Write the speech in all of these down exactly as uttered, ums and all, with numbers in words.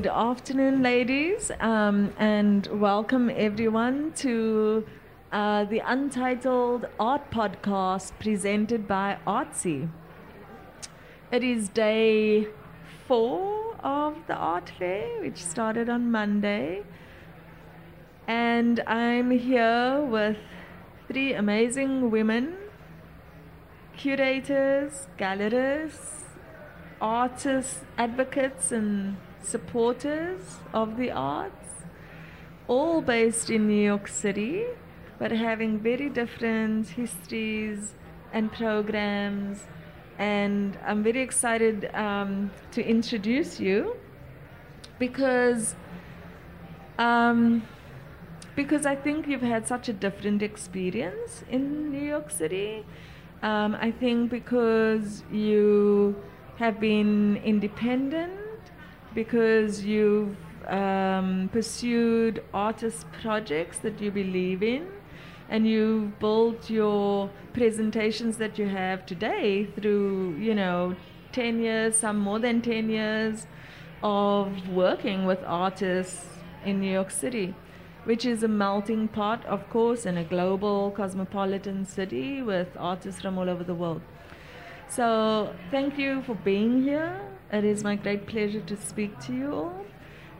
Good afternoon, ladies, um, and welcome everyone to uh, the Untitled Art Podcast presented by Artsy. It is day four of the art fair, which started on Monday, and I'm here with three amazing women, curators, gallerists, artists, advocates, and supporters of the arts, all based in New York City, but having very different histories and programs. And I'm very excited um, to introduce you because, um, because I think you've had such a different experience in New York City. Um, I think because you have been independent, because you've um, pursued artist projects that you believe in, and you've built your presentations that you have today through, you know, ten years, some more than ten years of working with artists in New York City, which is a melting pot, of course, in a global cosmopolitan city with artists from all over the world. So thank you for being here. It is my great pleasure to speak to you all.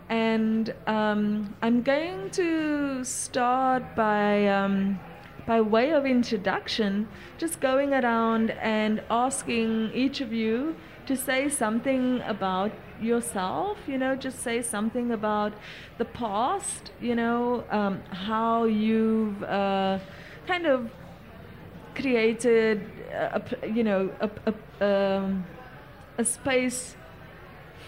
And um, I'm going to start by, um, by way of introduction, just going around and asking each of you to say something about yourself, you know, just say something about the past, you know, um, how you've uh, kind of created, a, you know, a, a, um, a space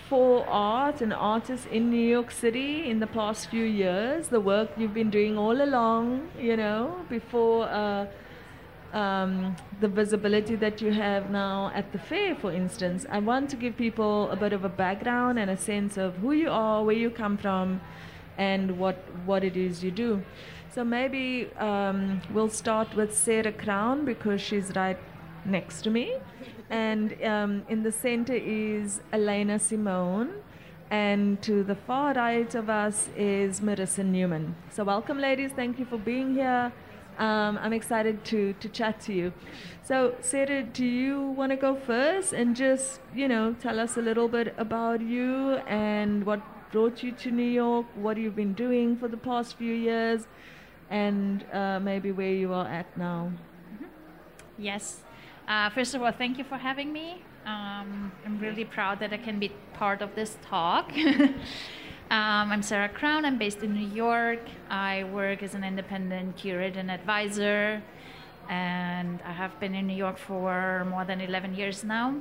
for art and artists in New York City in the past few years, the work you've been doing all along, you know, before uh, um, the visibility that you have now at the fair, for instance. I want to give people a bit of a background and a sense of who you are, where you come from, and what, what it is you do. So maybe um, we'll start with Sarah Crown because she's right next to me. And um, in the center is Elena Simone, and to the far right of us is Marissa Newman. So welcome, ladies. Thank you for being here. Um, I'm excited to, to chat to you. So Sarah, do you want to go first and just, you know, tell us a little bit about you and what brought you to New York, what you've been doing for the past few years, and uh, maybe where you are at now? Mm-hmm. Yes. Uh, first of all, thank you for having me. Um, I'm really proud that I can be part of this talk. um, I'm Sarah Crown. I'm based in New York. I work as an independent curator and advisor, and I have been in New York for more than eleven years now.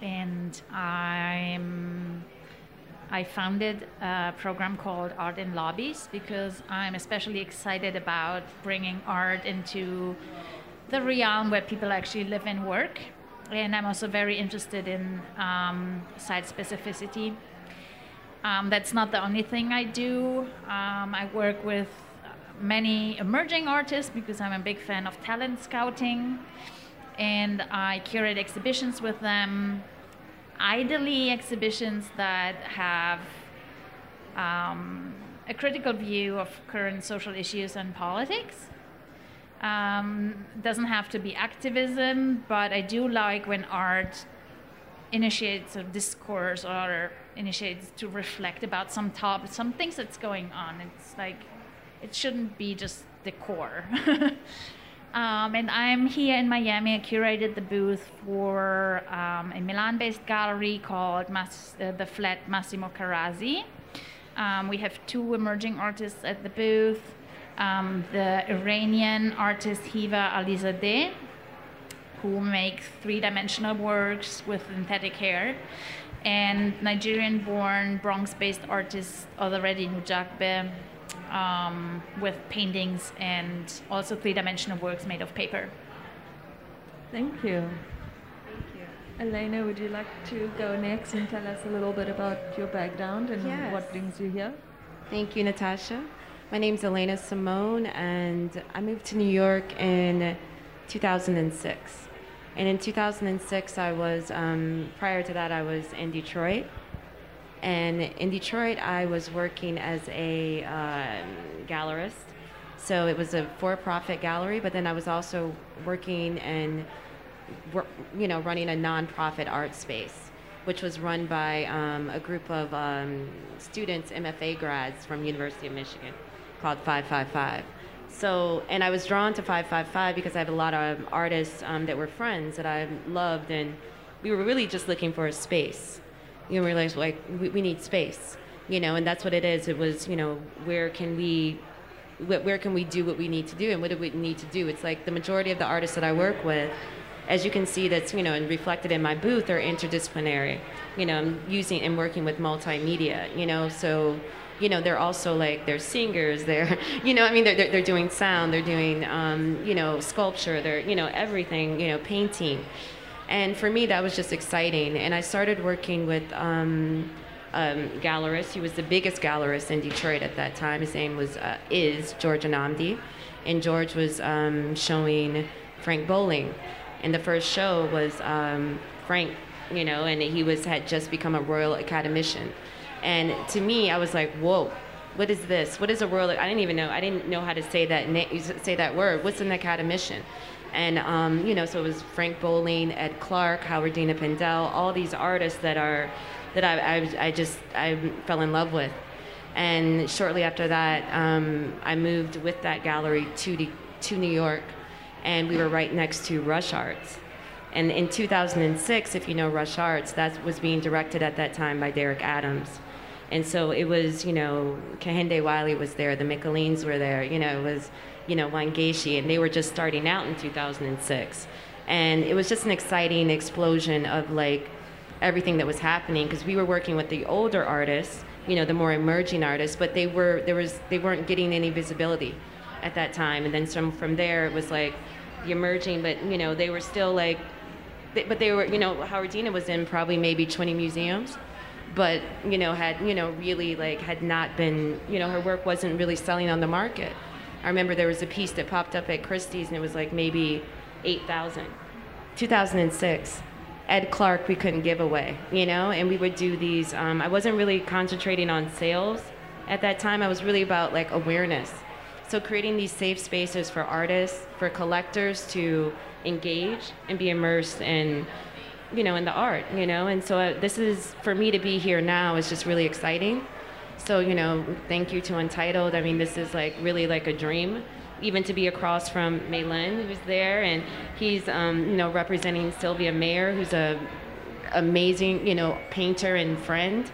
And I'm, I founded a program called Art in Lobbies because I'm especially excited about bringing art into the realm where people actually live and work. And I'm also very interested in um, site specificity. Um, that's not the only thing I do. Um, I work with many emerging artists because I'm a big fan of talent scouting, and I curate exhibitions with them, ideally exhibitions that have um, a critical view of current social issues and politics. Um, doesn't have to be activism, but I do like when art initiates a discourse or initiates to reflect about some top, some things that's going on. It's like, it shouldn't be just decor. um, and I'm here in Miami. I curated the booth for um, a Milan-based gallery called Mas, uh, The Flat Massimo Carazzi. Um, we have two emerging artists at the booth. Um, the Iranian artist Hiva Alizadeh, who makes three-dimensional works with synthetic hair, and Nigerian-born Bronx-based artist Oderadi Nujakbe um, with paintings and also three-dimensional works made of paper. Thank you. Thank you. Elena, would you like to go next and tell us a little bit about your background and yes. what brings you here? Thank you, Natasha. My name's Elena Simone, and I moved to New York in two thousand six. And in two thousand six, I was, um, prior to that, I was in Detroit. And in Detroit, I was working as a uh, gallerist. So it was a for-profit gallery, but then I was also working and, you know, running a non-profit art space, which was run by um, a group of um, students, M F A grads from University of Michigan, called five five five. So, and I was drawn to five five five because I have a lot of artists um, that were friends that I loved, and we were really just looking for a space. You know, we realized like we, we need space, you know, and that's what it is. It was, you know, where can we, where can we do what we need to do, and what do we need to do? It's like the majority of the artists that I work with, as you can see, that's, you know, and reflected in my booth, are interdisciplinary. You know, I'm using and working with multimedia. You know, so, you know, they're also like, they're singers. They're, you know, I mean, they're they're, they're doing sound. They're doing, um, you know, sculpture. They're, you know, everything. You know, painting. And for me, that was just exciting. And I started working with um, um, gallerist. He was the biggest gallerist in Detroit at that time. His name was uh, is George Anamdi, and George was um, showing Frank Bowling. And the first show was um, Frank, you know, and he was had just become a Royal Academician. And to me, I was like, whoa, what is this? What is a Royal? I didn't even know. I didn't know how to say that say that word. What's an Academician? And, um, you know, so it was Frank Bowling, Ed Clark, Howardina Pindell, all these artists that are that I, I, I just I fell in love with. And shortly after that, um, I moved with that gallery to the, to New York. And we were right next to Rush Arts. And in two thousand six, if you know Rush Arts, that was being directed at that time by Derek Adams. And so it was, you know, Kehinde Wiley was there, the Mickalines were there, you know, it was, you know, Wangeshi, and they were just starting out in two thousand six. And it was just an exciting explosion of like everything that was happening, because we were working with the older artists, you know, the more emerging artists, but they were there was they weren't getting any visibility at that time. And then some from there, it was like the emerging, but you know, they were still like, they, but they were, you know, Howardina was in probably maybe twenty museums, but you know, had, you know, really like had not been, you know, her work wasn't really selling on the market. I remember there was a piece that popped up at Christie's and it was like maybe eight thousand. two thousand six, Ed Clark, we couldn't give away, you know, and we would do these, um, I wasn't really concentrating on sales at that time. I was really about like awareness. So creating these safe spaces for artists, for collectors to engage and be immersed in, you know, in the art, you know. And so uh, this is, for me to be here now is just really exciting. So, you know, thank you to Untitled. I mean, this is like really like a dream, even to be across from Mei Lin, who's there, and he's, um, you know, representing Sylvia Mayer, who's a amazing, you know, painter and friend.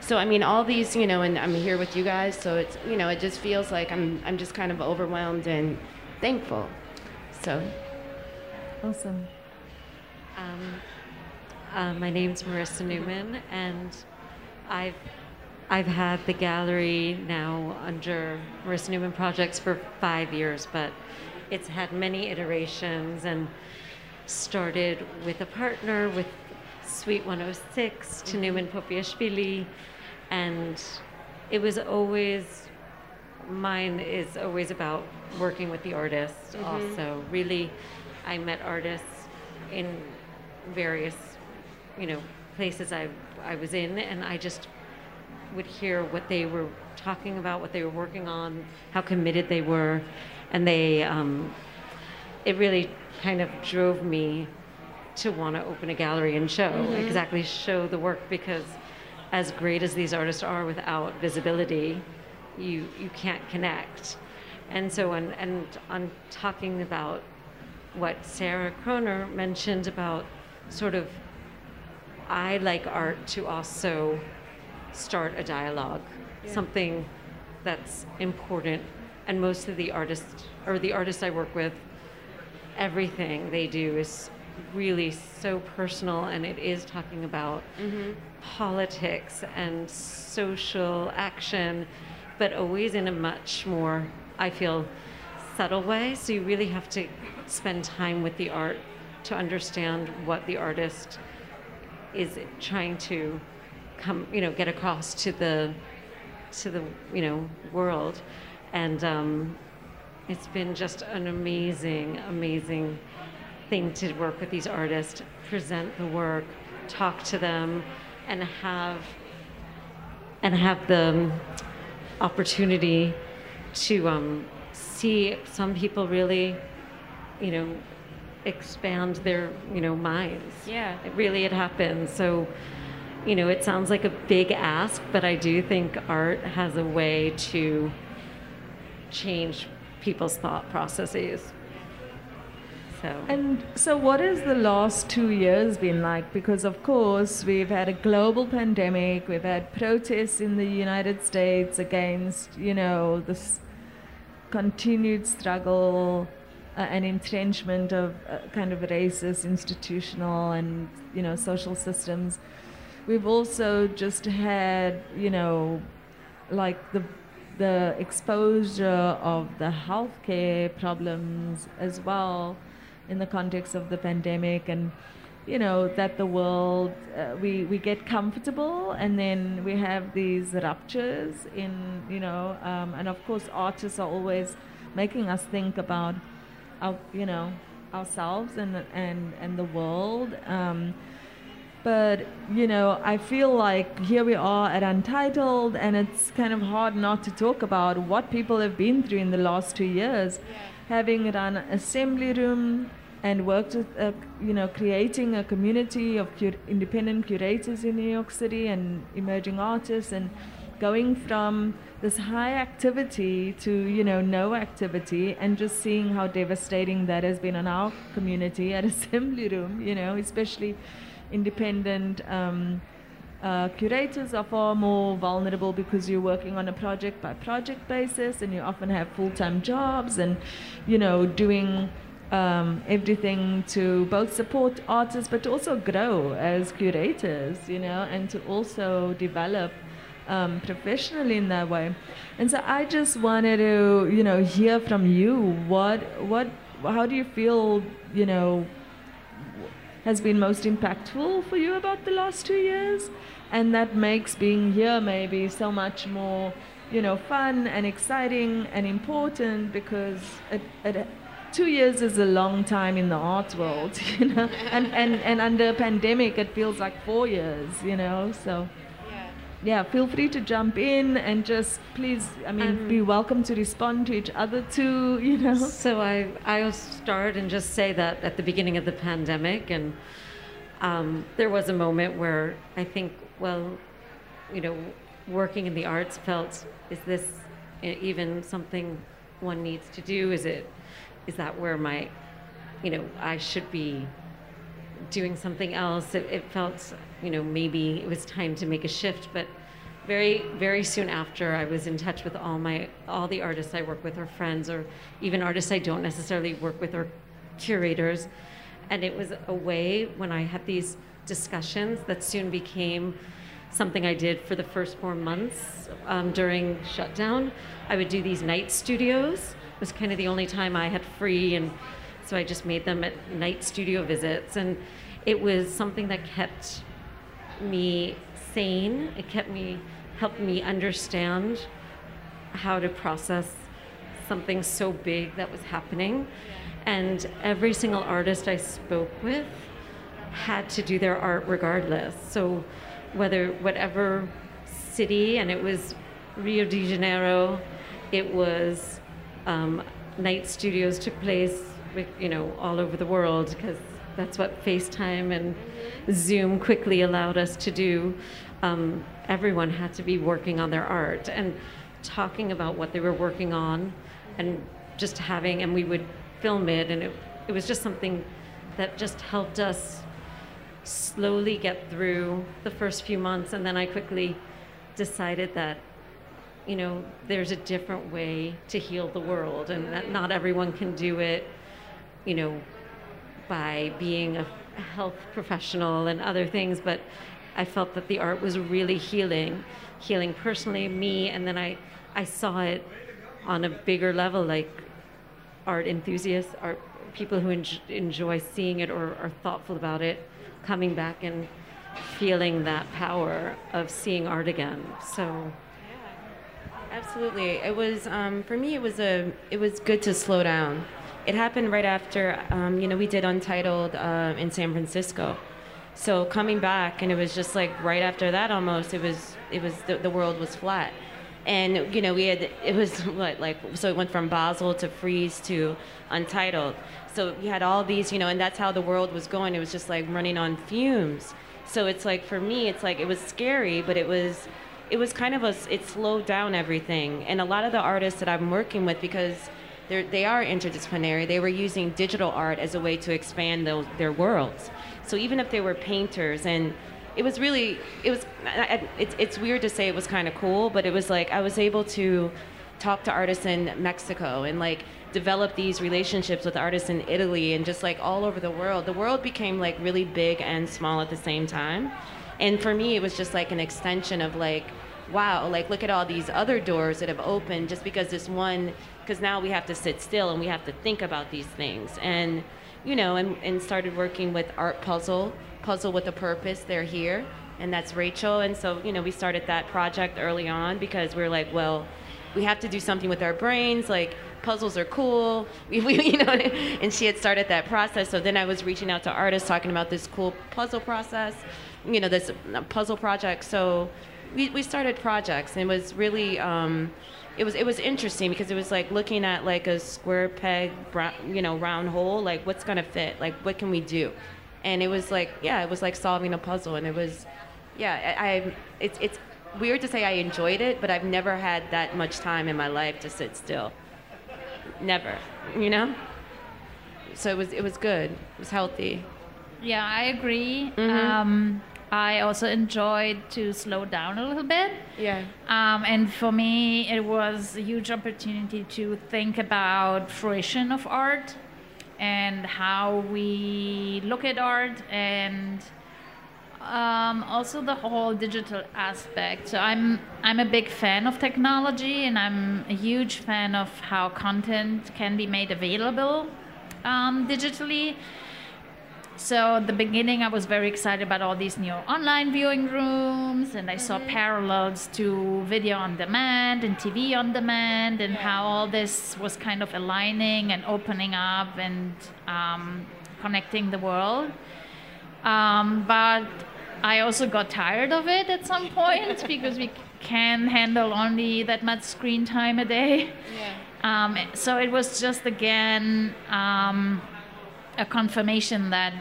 So, I mean, all these, you know, and I'm here with you guys, so it's, you know, it just feels like I'm I'm just kind of overwhelmed and thankful. So. Awesome. Um, uh, my name's Marissa Newman, and I've, I've had the gallery now under Marissa Newman Projects for five years, but it's had many iterations and started with a partner, with Suite one oh six, to Newman Popiashvili. And it was always, mine is always about working with the artists. Mm-hmm. Also, really, I met artists in various, you know, places I I was in, and I just would hear what they were talking about, what they were working on, how committed they were, and they, um, it really kind of drove me to want to open a gallery and show, mm-hmm. exactly show the work, because as great as these artists are, without visibility, you you can't connect. And so, and, and I'm talking about what Sarah Kroner mentioned about sort of, I like art to also start a dialogue, yeah. something that's important. And most of the artists, or the artists I work with, everything they do is really so personal, and it is talking about mm-hmm. politics and social action, but always in a much more, I feel, subtle way. So you really have to spend time with the art to understand what the artist is trying to come, you know, get across to the to the you know, world. And um, it's been just an amazing, amazing thing to work with these artists, present the work, talk to them, and have and have the opportunity to um, see some people really, you know, expand their, you know, minds. Yeah. It really, it happens. So, you know, it sounds like a big ask, but I do think art has a way to change people's thought processes. So. And so what has the last two years been like? Because, of course, we've had a global pandemic, we've had protests in the United States against, you know, this continued struggle uh, and entrenchment of uh, kind of racist, institutional and, you know, social systems. We've also just had, you know, like the the exposure of the healthcare problems as well in the context of the pandemic, and you know that the world uh, we we get comfortable and then we have these ruptures in, you know, um, and of course artists are always making us think about our, you know, ourselves and and and the world, um, but you know I feel like here we are at Untitled and it's kind of hard not to talk about what people have been through in the last two years. Yeah. Having run Assembly Room and worked with, uh, you know, creating a community of cur independent curators in New York City and emerging artists, and going from this high activity to, you know, no activity, and just seeing how devastating that has been on our community at Assembly Room, you know, especially independent um, uh, curators are far more vulnerable because you're working on a project by project basis and you often have full-time jobs and, you know, doing um, everything to both support artists but to also grow as curators, you know, and to also develop um, professionally in that way. And so I just wanted to, you know, hear from you, what, what, how do you feel, you know, has been most impactful for you about the last two years, and that makes being here maybe so much more, you know, fun and exciting and important, because it, it, two years is a long time in the art world, you know, and, and, and under a pandemic it feels like four years, you know, so yeah, yeah feel free to jump in and just please, I mean, um, be welcome to respond to each other too, you know. So I, I'll start and just say that at the beginning of the pandemic, and um, there was a moment where I think, well, you know, working in the arts felt, is this even something one needs to do? Is it, is that where my, you know, I should be doing something else? It, it felt, you know, maybe it was time to make a shift, but very, very soon after, I was in touch with all my, all the artists I work with, or friends, or even artists I don't necessarily work with, or curators, and it was a way when I had these discussions that soon became something I did for the first four months um, during shutdown. I would do these night studios. It was kind of the only time I had free, and so I just made them at night studio visits, and it was something that kept me sane. It kept me, helped me understand how to process something so big that was happening. And every single artist I spoke with had to do their art regardless. So whether, whatever city, and it was Rio de Janeiro, it was um, night studios took place with, you know, all over the world, because that's what FaceTime and Zoom quickly allowed us to do. Um, everyone had to be working on their art and talking about what they were working on, and just having, and we would film it, and it, it was just something that just helped us slowly get through the first few months. And then I quickly decided that, you know, there's a different way to heal the world, and that not everyone can do it, you know, by being a health professional and other things, but I felt that the art was really healing, healing personally me, and then I, I saw it on a bigger level, like art enthusiasts, art people who en enjoy seeing it or are thoughtful about it, coming back and feeling that power of seeing art again. So. Yeah, absolutely. It was um, for me. It was a. It was good to slow down. It happened right after, um, you know, we did Untitled uh, in San Francisco. So coming back, and it was just like right after that almost, it was it was the, the world was flat. And, you know, we had, it was what, like, so it went from Basel to Freeze to Untitled. So we had all these, you know, and that's how the world was going. It was just like running on fumes. So it's like, for me, it's like, it was scary, but it was, it was kind of a, it slowed down everything. And a lot of the artists that I'm working with, because they're, they are interdisciplinary, they were using digital art as a way to expand those, their worlds. So even if they were painters, and it was really, it was, it's, it's weird to say it was kind of cool, but it was like, I was able to talk to artists in Mexico and like develop these relationships with artists in Italy and just like all over the world. The world became like really big and small at the same time. And for me, it was just like an extension of like, wow, like look at all these other doors that have opened just because this one, because now we have to sit still and we have to think about these things. And, you know, and, and started working with Art Puzzle, Puzzle with a Purpose, they're here, and that's Rachel. And so, you know, we started that project early on because we were like, well, we have to do something with our brains, like puzzles are cool, we, we, you know, and she had started that process. So then I was reaching out to artists talking about this cool puzzle process, you know, this puzzle project. So we, we started projects, and it was really, um, it was it was interesting because it was like looking at like a square peg, you know, round hole, like what's gonna fit, like what can we do? And it was like, yeah, it was like solving a puzzle. And it was, yeah, I, I it's it's weird to say I enjoyed it, but I've never had that much time in my life to sit still. Never, you know? So it was, it was good, it was healthy. Yeah, I agree. Mm-hmm. um, I also enjoyed to slow down a little bit. Yeah. Um, and for me, it was a huge opportunity to think about fruition of art and how we look at art, and um, also the whole digital aspect. So I'm I'm a big fan of technology, and I'm a huge fan of how content can be made available um, digitally. So at the beginning, I was very excited about all these new online viewing rooms, and I mm-hmm. saw parallels to video on demand and T V on demand, and yeah. how all this was kind of aligning and opening up and um, connecting the world. Um, but I also got tired of it at some point because we can handle only that much screen time a day. Yeah. Um, so it was just, again, um, a confirmation that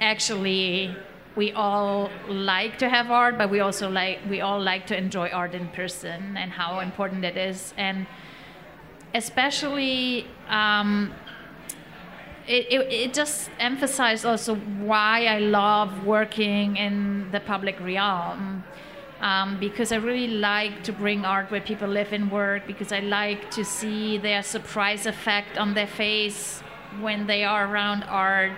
actually we all like to have art, but we also like, we all like to enjoy art in person and how yeah. important it is. And especially um, it, it, it just emphasized also why I love working in the public realm, um, because I really like to bring art where people live and work, because I like to see their surprise effect on their face when they are around art.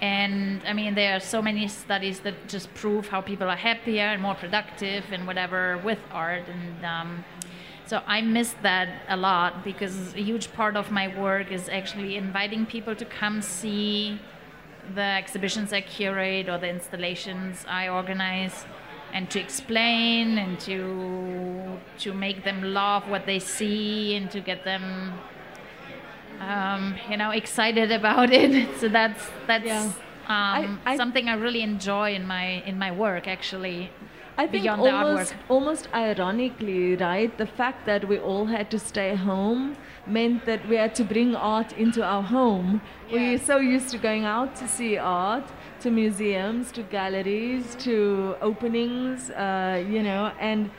And I mean, there are so many studies that just prove how people are happier and more productive and whatever with art. And um, so I miss that a lot, because a huge part of my work is actually inviting people to come see the exhibitions I curate or the installations I organize, and to explain and to to make them love what they see and to get them Um, you know, excited about it. So that's that's yeah. um, I, I, something I really enjoy in my in my work, actually. I think beyond almost, the artwork. Almost ironically, right? The fact that we all had to stay home meant that we had to bring art into our home. Yeah. We're so used to going out to see art, to museums, to galleries, to openings, uh, you know, and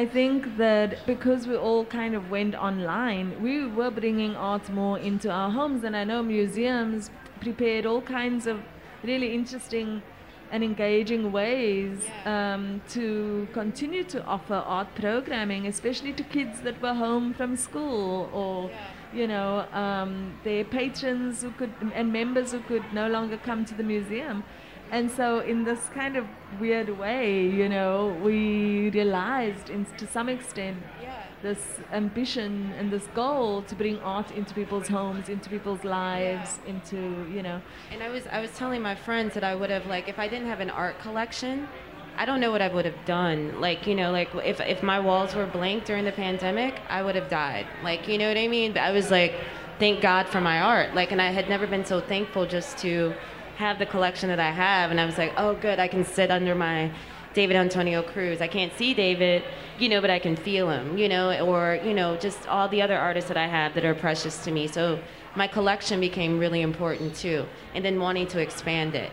I think that because we all kind of went online, we were bringing art more into our homes. And I know museums prepared all kinds of really interesting and engaging ways yeah. um, to continue to offer art programming, especially to kids that were home from school, or, yeah. you know, um, their patrons who could, and members who could no longer come to the museum. And so in this kind of weird way, you know, we realized in, to some extent yeah. this ambition and this goal to bring art into people's homes, into people's lives, yeah. into, you know. And I was I was telling my friends that I would have, like, if I didn't have an art collection, I don't know what I would have done. Like, you know, like if, if my walls were blank during the pandemic, I would have died. Like, you know what I mean? But I was like, thank God for my art. Like, and I had never been so thankful just to have the collection that I have. And I was like, oh good, I can sit under my David Antonio Cruz. I can't see David, you know, but I can feel him, you know, or, you know, just all the other artists that I have that are precious to me. So my collection became really important too, and then wanting to expand it.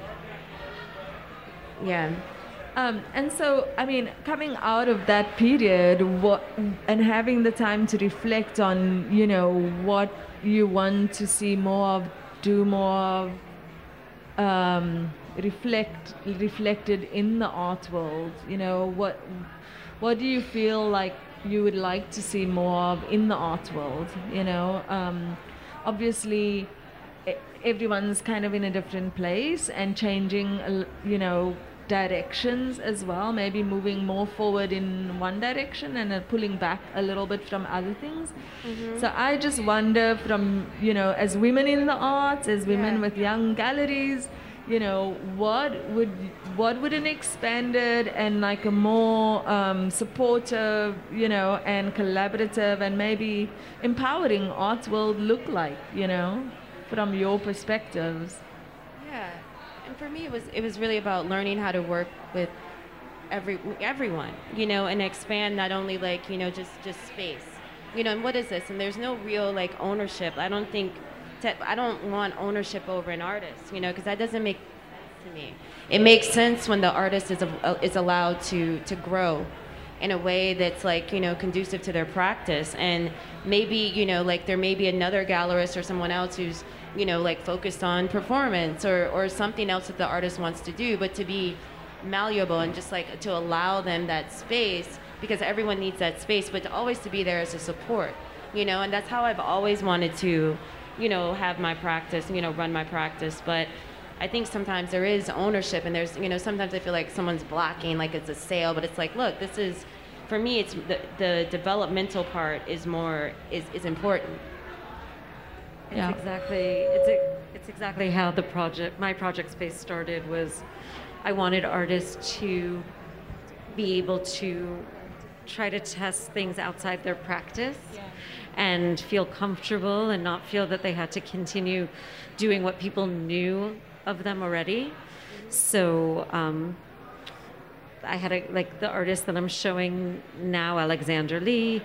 Yeah. Um, and so, I mean, coming out of that period, what, and having the time to reflect on, you know, what you want to see more of, do more of, um, reflect, reflected in the art world, you know, what, what do you feel like you would like to see more of in the art world, you know? Um, obviously, everyone's kind of in a different place and changing, you know, directions as well, maybe moving more forward in one direction and uh, pulling back a little bit from other things. Mm-hmm. So I just wonder from, you know, as women in the arts, as women yeah. with young galleries, you know, what would what would an expanded and like a more um, supportive, you know, and collaborative and maybe empowering art world look like, you know, from your perspectives? Yeah. And for me, it was it was really about learning how to work with every everyone, you know, and expand not only like, you know, just just space, you know, and what is this? And there's no real like ownership. I don't think te- I don't want ownership over an artist, you know, because that doesn't make sense to me. It makes sense when the artist is a, is allowed to to grow in a way that's like, you know, conducive to their practice. And maybe, you know, like there may be another gallerist or someone else who's, you know, like focused on performance or, or something else that the artist wants to do, but to be malleable and just like to allow them that space, because everyone needs that space, but to always to be there as a support, you know, and that's how I've always wanted to, you know, have my practice, you know, run my practice. But I think sometimes there is ownership and there's, you know, sometimes I feel like someone's blocking, like it's a sale, but it's like, look, this is, for me, it's the, the developmental part is more, is, is important. It's yeah. exactly, it's, a, it's exactly how the project, my project space started was I wanted artists to be able to try to test things outside their practice yeah. and feel comfortable and not feel that they had to continue doing what people knew of them already. Mm-hmm. So um, I had a, like the artist that I'm showing now, Alexander Lee,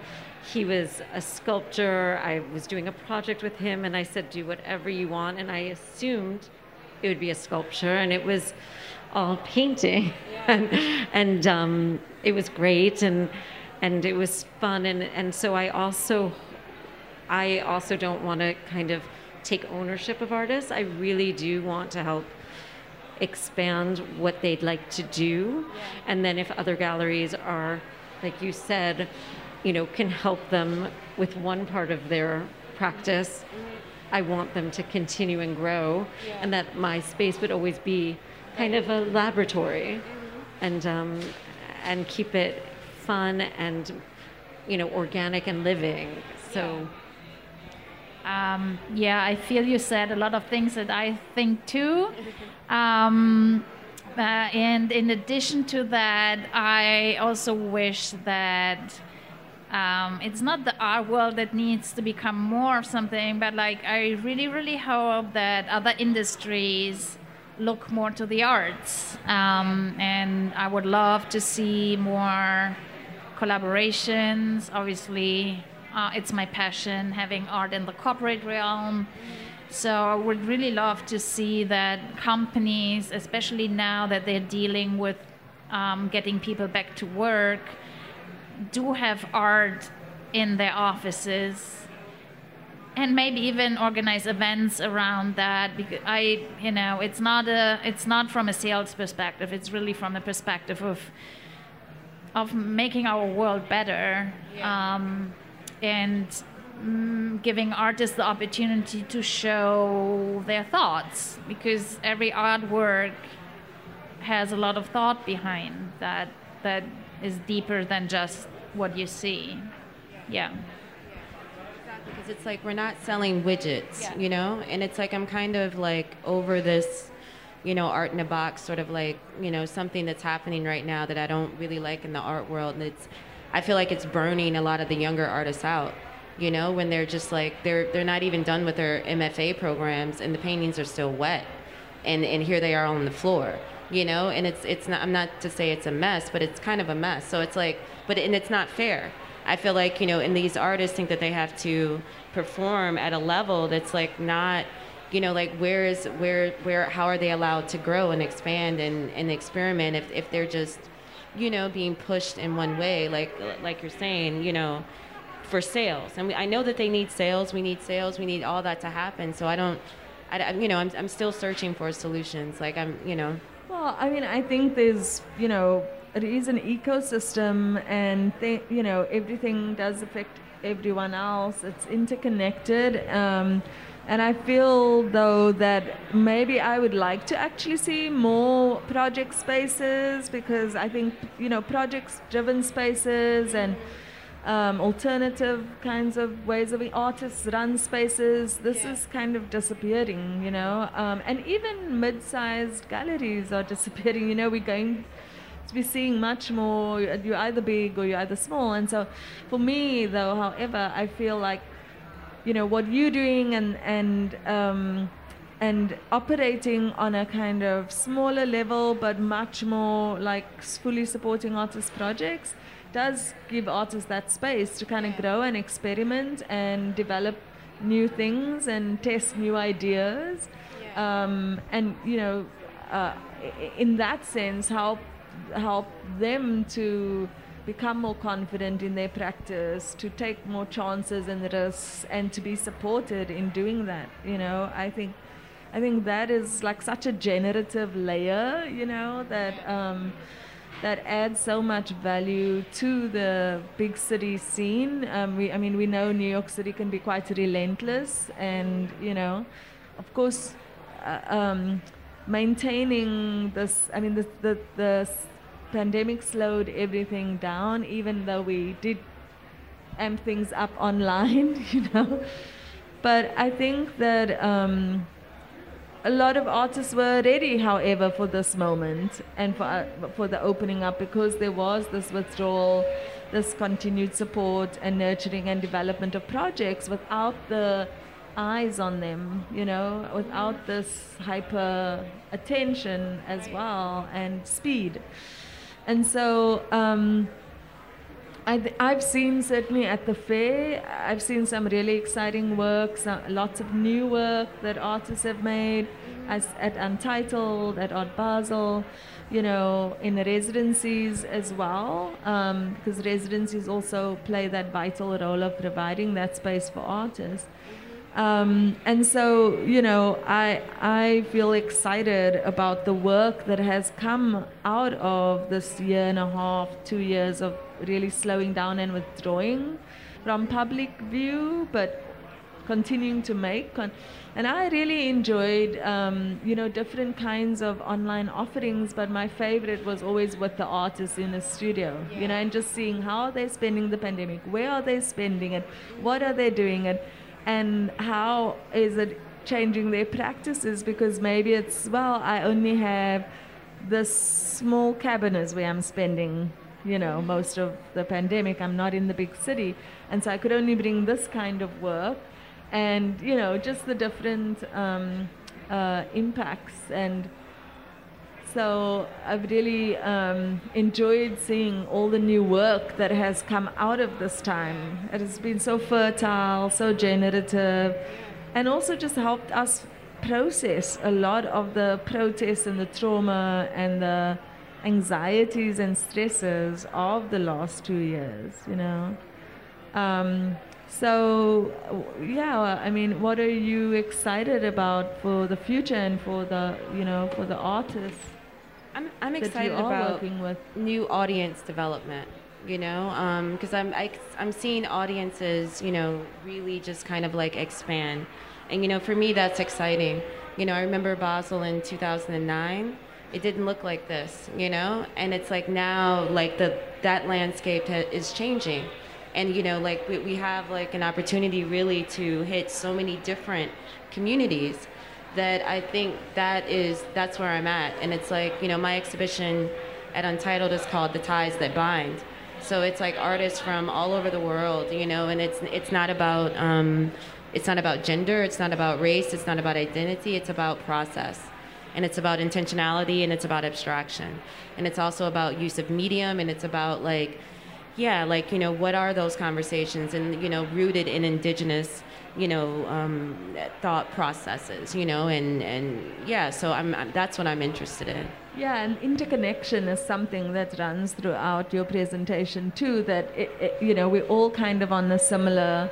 he was a sculptor. I was doing a project with him and I said, do whatever you want. And I assumed it would be a sculpture and it was all painting. Yeah. and, and um, it was great and and it was fun. And, and so I also, I also don't want to kind of take ownership of artists. I really do want to help expand what they'd like to do. Yeah. And then if other galleries are, like you said, you know, can help them with one part of their practice. Mm-hmm. I want them to continue and grow, yeah. and that my space would always be kind of a laboratory, mm-hmm. and um, and keep it fun and, you know, organic and living. So, yeah, um, yeah I feel you said a lot of things that I think too. Um, uh, and in addition to that, I also wish that. Um, it's not the art world that needs to become more of something, but like I really, really hope that other industries look more to the arts. Um, and I would love to see more collaborations. Obviously, uh, it's my passion, having art in the corporate realm. So I would really love to see that companies, especially now that they're dealing with um, getting people back to work, do have art in their offices and maybe even organize events around that, because I, you know, it's not a, it's not from a sales perspective, it's really from a perspective of of making our world better, yeah. um, and mm, giving artists the opportunity to show their thoughts, because every artwork has a lot of thought behind that, that is deeper than just what you see. Yeah. Exactly, because it's like we're not selling widgets, yeah. you know? And it's like I'm kind of like over this, you know, art in a box sort of like, you know, something that's happening right now that I don't really like in the art world. And it's, I feel like it's burning a lot of the younger artists out, you know, when they're just like, they're they're not even done with their M F A programs and the paintings are still wet. And, and here they are on the floor. you know, and it's it's not, I'm not to say it's a mess, but it's kind of a mess. So it's like, but and it's not fair. I feel like, you know, and these artists think that they have to perform at a level that's like not, you know, like where is where where how are they allowed to grow and expand and, and experiment if if they're just, you know, being pushed in one way, like like you're saying, you know, for sales. And we, I know that they need sales. We need sales. We need all that to happen. So I don't, I, you know, I'm I'm still searching for solutions. Like I'm, you know. Well, I mean, I think there's, you know, it is an ecosystem, and they, you know, everything does affect everyone else. It's interconnected. Um, And I feel, though, that maybe I would like to actually see more project spaces, because I think, you know, project-driven spaces and um, alternative kinds of ways of artists-run spaces, this yeah. is kind of disappearing, you know. Um, and even mid-sized galleries are disappearing. You know, we're going to be seeing much more, you're either big or you're either small. And so for me, though, however, I feel like, you know, what you're doing and and um, and operating on a kind of smaller level, but much more like fully supporting artist projects, does give artists that space to kind of grow and experiment and develop new things and test new ideas. Yeah. Um, and you know, uh, in that sense, help help them to become more confident in their practice, to take more chances and risks, and to be supported in doing that. You know, I think, I think that is like such a generative layer, you know, that um, that adds so much value to the big city scene. Um, we, I mean, we know New York City can be quite relentless, and you know, of course, uh, um, maintaining this. I mean, the the the. pandemic slowed everything down, even though we did amp things up online, you know. But I think that um, a lot of artists were ready, however, for this moment and for uh, for the opening up, because there was this withdrawal, this continued support and nurturing and development of projects without the eyes on them, you know, without this hyper attention as well and speed. And so um, I th- I've seen, certainly at the fair, I've seen some really exciting works, uh, lots of new work that artists have made, as at Untitled, at Art Basel, you know, in residencies as well, um, because residencies also play that vital role of providing that space for artists. Um, and so, you know, I I feel excited about the work that has come out of this year and a half, two years of really slowing down and withdrawing from public view, but continuing to make. Con- and I really enjoyed, um, you know, different kinds of online offerings, but my favorite was always with the artists in the studio, yeah. you know, and just seeing how are they spending the pandemic, where are they spending it, what are they doing it. And how is it changing their practices? Because maybe it's, well, I only have the small cabinets where I'm spending, you know, most of the pandemic. I'm not in the big city. And so I could only bring this kind of work. And, you know, just the different um, uh, impacts. And so I've really um, enjoyed seeing all the new work that has come out of this time. It has been so fertile, so generative, and also just helped us process a lot of the protests and the trauma and the anxieties and stresses of the last two years, you know. Um, so, yeah, I mean, what are you excited about for the future and for the, you know, for the artists? I'm I'm excited about new audience development, you know, because um, I'm I, I'm seeing audiences, you know, really just kind of like expand, and you know, for me that's exciting. You know, I remember Basel in two thousand nine. It didn't look like this, you know, and it's like now, like the that landscape ha- is changing, and you know, like we we have like an opportunity really to hit so many different communities. That I think that is, that's where I'm at. And it's like, you know, my exhibition at Untitled is called The Ties That Bind. So it's like artists from all over the world, you know, and it's it's not about um, it's not about gender, it's not about race, it's not about identity, it's about process. and it's about intentionality, and it's about abstraction, and it's also about use of medium, and it's about like, yeah, like, you know, what are those conversations, and, you know, rooted in indigenous, you know, um, thought processes, you know, and, and yeah, so I'm, I'm, that's what I'm interested in. Yeah, and interconnection is something that runs throughout your presentation too, that, it, it, you know, we're all kind of on the similar,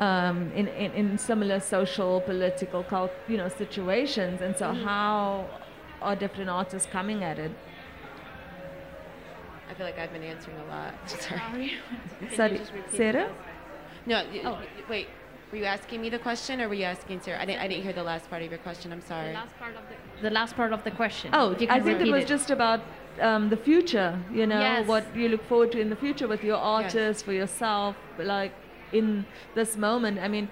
um, in, in, in similar social, political, cult, you know, situations, and so mm-hmm. how are different artists coming at it? I feel like I've been answering a lot. Sorry. Sorry, Sarah? No, oh. wait. Were you asking me the question, or were you asking Sarah? I didn't. I didn't hear the last part of your question. I'm sorry. The last part of the, the last part of the question. Oh, I think it was it. just about um, the future. You know, yes. what you look forward to in the future with your artists, yes. for yourself, like in this moment. I mean,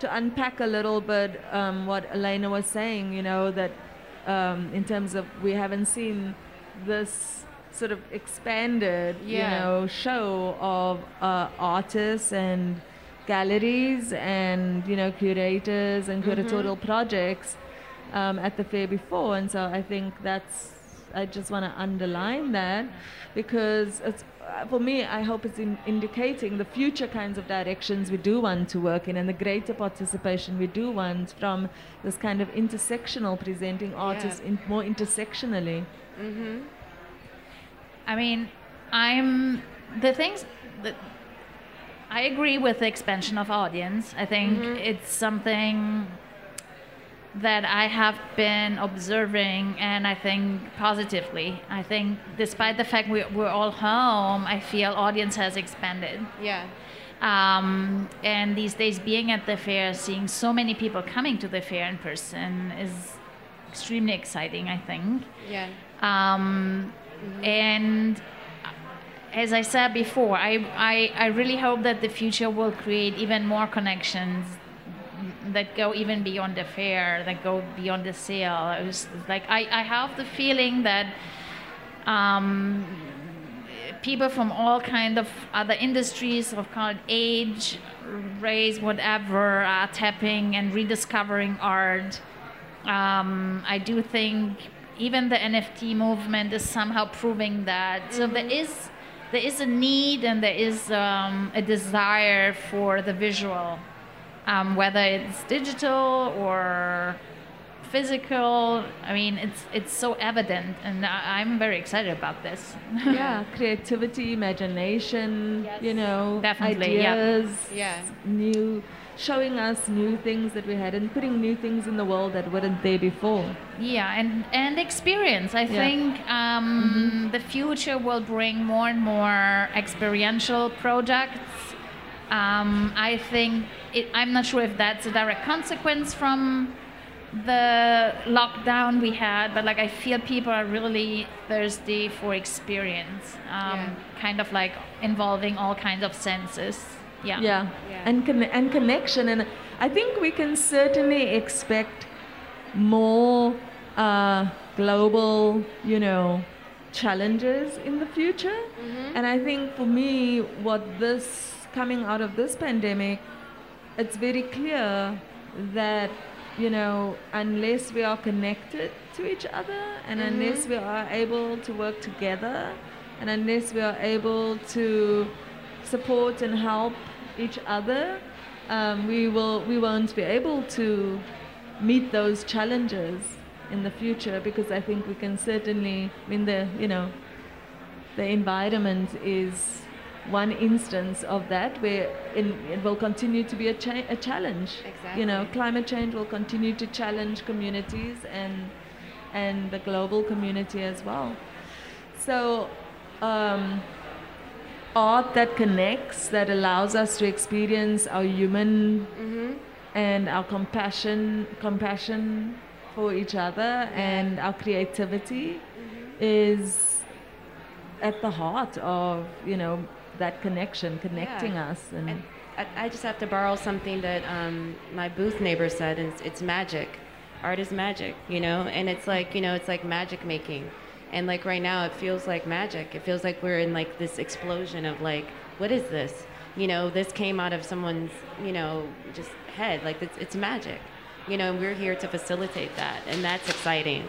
to unpack a little bit um, what Elena was saying. You know, that um, in terms of we haven't seen this sort of expanded, yeah. you know, show of uh, artists and galleries and, you know, curators and curatorial mm-hmm. projects um, at the fair before. And so I think that's, I just want to underline that, because it's, for me, I hope it's in indicating the future kinds of directions we do want to work in, and the greater participation we do want from this kind of intersectional presenting artists yeah. in more intersectionally. Mm-hmm. I mean, I'm, the things that I agree with the expansion of audience. I think mm-hmm. it's something that I have been observing, and I think positively. I think despite the fact we, we're all home, I feel audience has expanded. Yeah. Um, and these days being at the fair, seeing so many people coming to the fair in person is extremely exciting, I think. Yeah. Um, Mm-hmm. And as I said before, I, I, I really hope that the future will create even more connections that go even beyond the fair, that go beyond the sale. It was like I, I have the feeling that um, people from all kind of other industries of kind of age, race, whatever, are tapping and rediscovering art. Um, I do think even the N F T movement is somehow proving that. So mm-hmm. there is there is a need, and there is um, a desire for the visual, um, whether it's digital or physical. I mean, it's it's so evident, and I, I'm very excited about this. Yeah, creativity, imagination, yes. you know, definitely, ideas, yeah. new. Showing us new things that we hadn't, putting new things in the world that weren't there before. Yeah, and, and experience. I yeah. think um, mm-hmm. the future will bring more and more experiential projects. Um, I think, it, I'm not sure if that's a direct consequence from the lockdown we had, but like I feel people are really thirsty for experience, um, yeah. kind of like involving all kinds of senses. Yeah. yeah, yeah, and con- and connection, and I think we can certainly expect more uh, global, you know, challenges in the future. Mm-hmm. And I think for me, what this coming out of this pandemic, it's very clear that, you know, unless we are connected to each other, and mm-hmm. unless we are able to work together, and unless we are able to support and help each other, um, we will we won't be able to meet those challenges in the future, because I think we can certainly, I mean, the you know the environment is one instance of that, where in, it will continue to be a, cha- a challenge. Exactly. You know, climate change will continue to challenge communities and and the global community as well. So. Um, Art that connects, that allows us to experience our human mm-hmm. and our compassion, compassion for each other, and our creativity mm-hmm. is at the heart of, you know, that connection, connecting yeah. us. And, and I, I just have to borrow something that um, my booth neighbor said, and it's, it's magic. Art is magic, you know, and it's like, you know, it's like magic making. And like right now, it feels like magic. It feels like we're in like this explosion of like, what is this? You know, this came out of someone's, you know, just head. Like it's, it's magic, you know, and we're here to facilitate that. And that's exciting.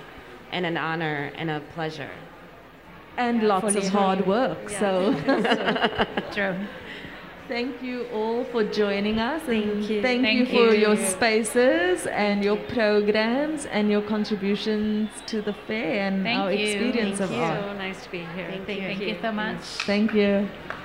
and an honor and a pleasure. And yeah, lots of hard work, yeah. so. True. Thank you all for joining us. Thank and you. Thank, thank you for you. your spaces and your programs and your contributions to the fair and thank our you. experience thank of you. art. It's so nice to be here. Thank, thank, you. You. Thank, thank you. you so much. Thank you.